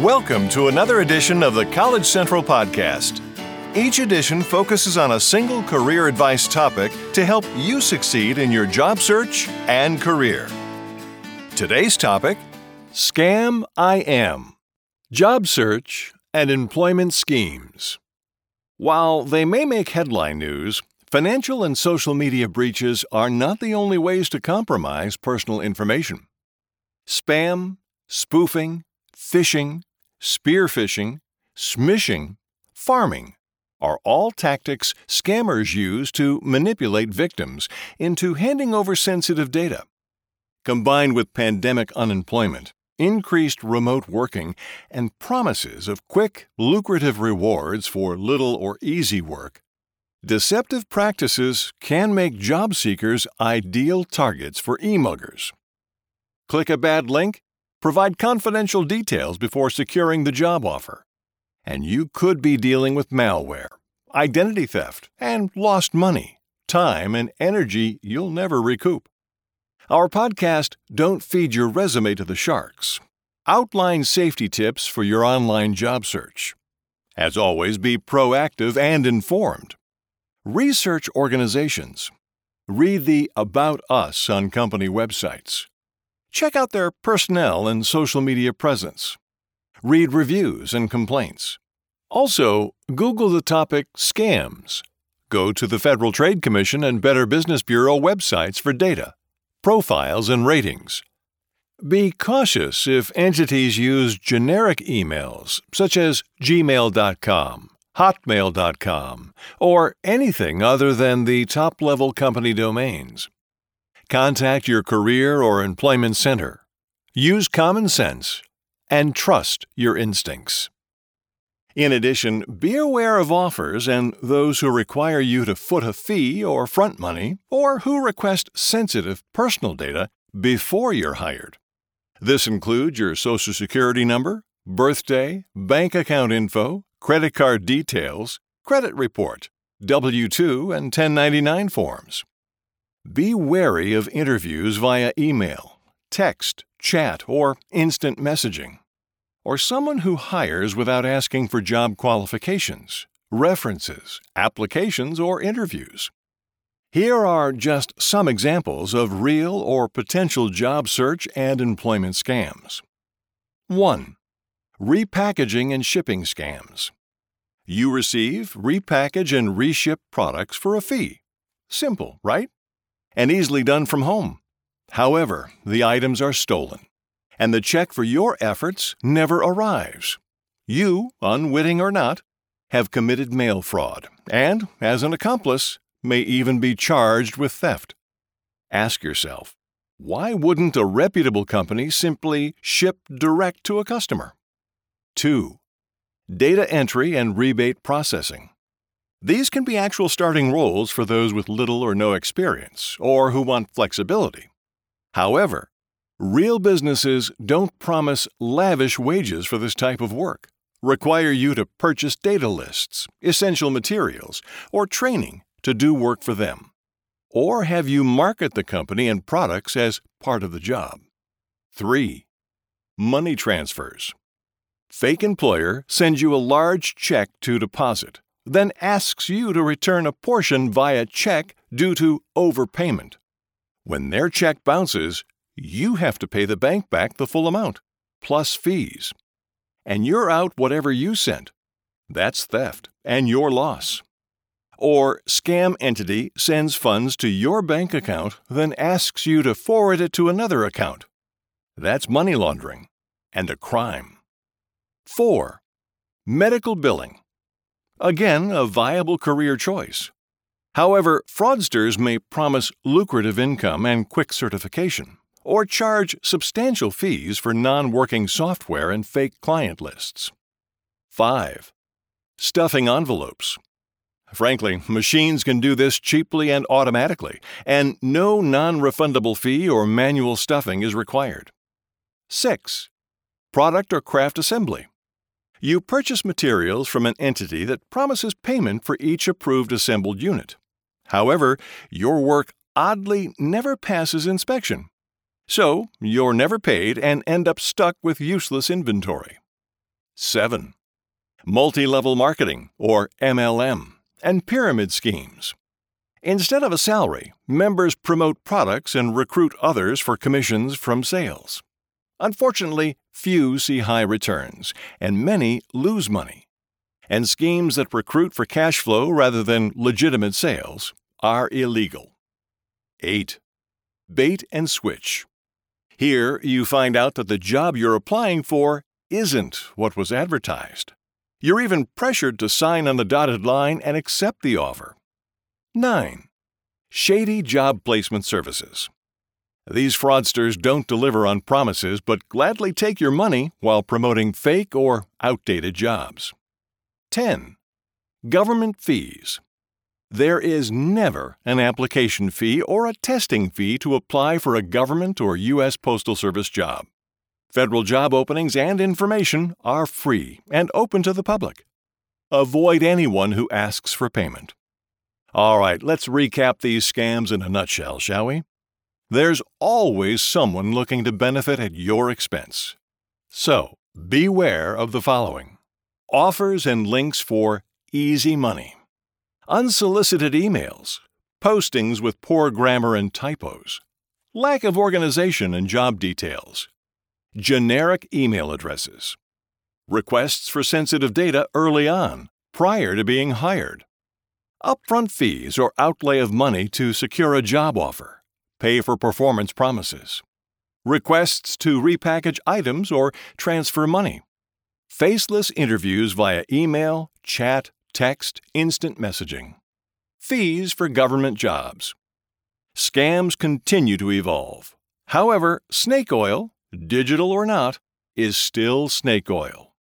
Welcome to another edition of the College Central Podcast. Each edition focuses on a single career advice topic to help you succeed in your job search and career. Today's topic, Scam I Am, Job Search and Employment Schemes. While they may make headline news, financial and social media breaches are not the only ways to compromise personal information. Spam, spoofing, phishing, spear phishing, smishing, farming are all tactics scammers use to manipulate victims into handing over sensitive data. Combined with pandemic unemployment, increased remote working, and promises of quick, lucrative rewards for little or easy work, deceptive practices can make job seekers ideal targets for e-muggers. Click a bad link, provide confidential details before securing the job offer, and you could be dealing with malware, identity theft, and lost money, time, and energy you'll never recoup. Our podcast, Don't Feed Your Resume to the Sharks, outlines safety tips for your online job search. As always, be proactive and informed. Research organizations. Read the About Us on company websites. Check out their personnel and social media presence. Read reviews and complaints. Also, Google the topic scams. Go to the Federal Trade Commission and Better Business Bureau websites for data, profiles, and ratings. Be cautious if entities use generic emails such as Gmail.com, Hotmail.com, or anything other than the top-level company domains. Contact your career or employment center. Use common sense and trust your instincts. In addition, be aware of offers and those who require you to foot a fee or front money, or who request sensitive personal data before you're hired. This includes your Social Security number, birthday, bank account info, credit card details, credit report, W-2 and 1099 forms. Be wary of interviews via email, text, chat, or instant messaging, or someone who hires without asking for job qualifications, references, applications, or interviews. Here are just some examples of real or potential job search and employment scams. 1. Repackaging and shipping scams. You receive, repackage, and reship products for a fee. Simple, right? And easily done from home. However, the items are stolen, and the check for your efforts never arrives. You, unwitting or not, have committed mail fraud and, as an accomplice, may even be charged with theft. Ask yourself, why wouldn't a reputable company simply ship direct to a customer? 2. Data entry and rebate processing. These can be actual starting roles for those with little or no experience or who want flexibility. However, real businesses don't promise lavish wages for this type of work, require you to purchase data lists, essential materials, or training to do work for them, or have you market the company and products as part of the job. 3. Money transfers. Fake employer sends you a large check to deposit, then asks you to return a portion via check due to overpayment. When their check bounces, you have to pay the bank back the full amount, plus fees. And you're out whatever you sent. That's theft and your loss. Or scam entity sends funds to your bank account, then asks you to forward it to another account. That's money laundering and a crime. 4. Medical billing. Again, a viable career choice. However, fraudsters may promise lucrative income and quick certification, or charge substantial fees for non-working software and fake client lists. 5. Stuffing envelopes. Frankly, machines can do this cheaply and automatically, and no non-refundable fee or manual stuffing is required. 6. Product or craft assembly. You purchase materials from an entity that promises payment for each approved assembled unit. However, your work oddly never passes inspection. So, you're never paid and end up stuck with useless inventory. 7. Multi-level marketing, or MLM, and pyramid schemes. Instead of a salary, members promote products and recruit others for commissions from sales. Unfortunately, few see high returns, and many lose money. And schemes that recruit for cash flow rather than legitimate sales are illegal. 8. Bait and switch. Here, you find out that the job you're applying for isn't what was advertised. You're even pressured to sign on the dotted line and accept the offer. 9. Shady job placement services. These fraudsters don't deliver on promises but gladly take your money while promoting fake or outdated jobs. 10. Government fees. There is never an application fee or a testing fee to apply for a government or U.S. Postal Service job. Federal job openings and information are free and open to the public. Avoid anyone who asks for payment. All right, let's recap these scams in a nutshell, shall we? There's always someone looking to benefit at your expense. So, beware of the following: offers and links for easy money, unsolicited emails, postings with poor grammar and typos, lack of organization and job details, generic email addresses, requests for sensitive data early on, prior to being hired, upfront fees or outlay of money to secure a job offer, pay for performance promises, requests to repackage items or transfer money, faceless interviews via email, chat, text, instant messaging, fees for government jobs. Scams continue to evolve. However, snake oil, digital or not, is still snake oil.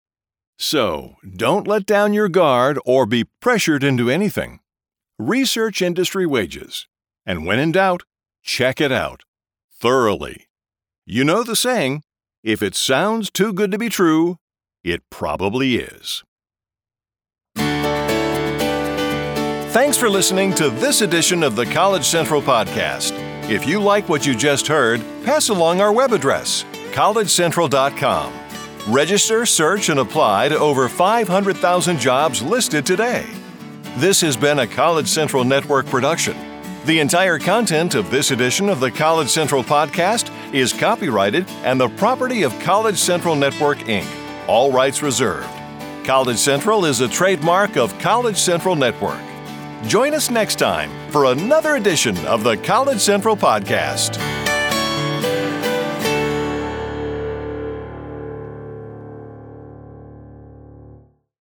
So, don't let down your guard or be pressured into anything. Research industry wages, and when in doubt, check it out thoroughly. You know the saying, if it sounds too good to be true, it probably is. Thanks for listening to this edition of the College Central Podcast. If you like what you just heard, pass along our web address, collegecentral.com. Register, search, and apply to over 500,000 jobs listed today. This has been a College Central Network production. The entire content of this edition of the College Central Podcast is copyrighted and the property of College Central Network, Inc., all rights reserved. College Central is a trademark of College Central Network. Join us next time for another edition of the College Central Podcast.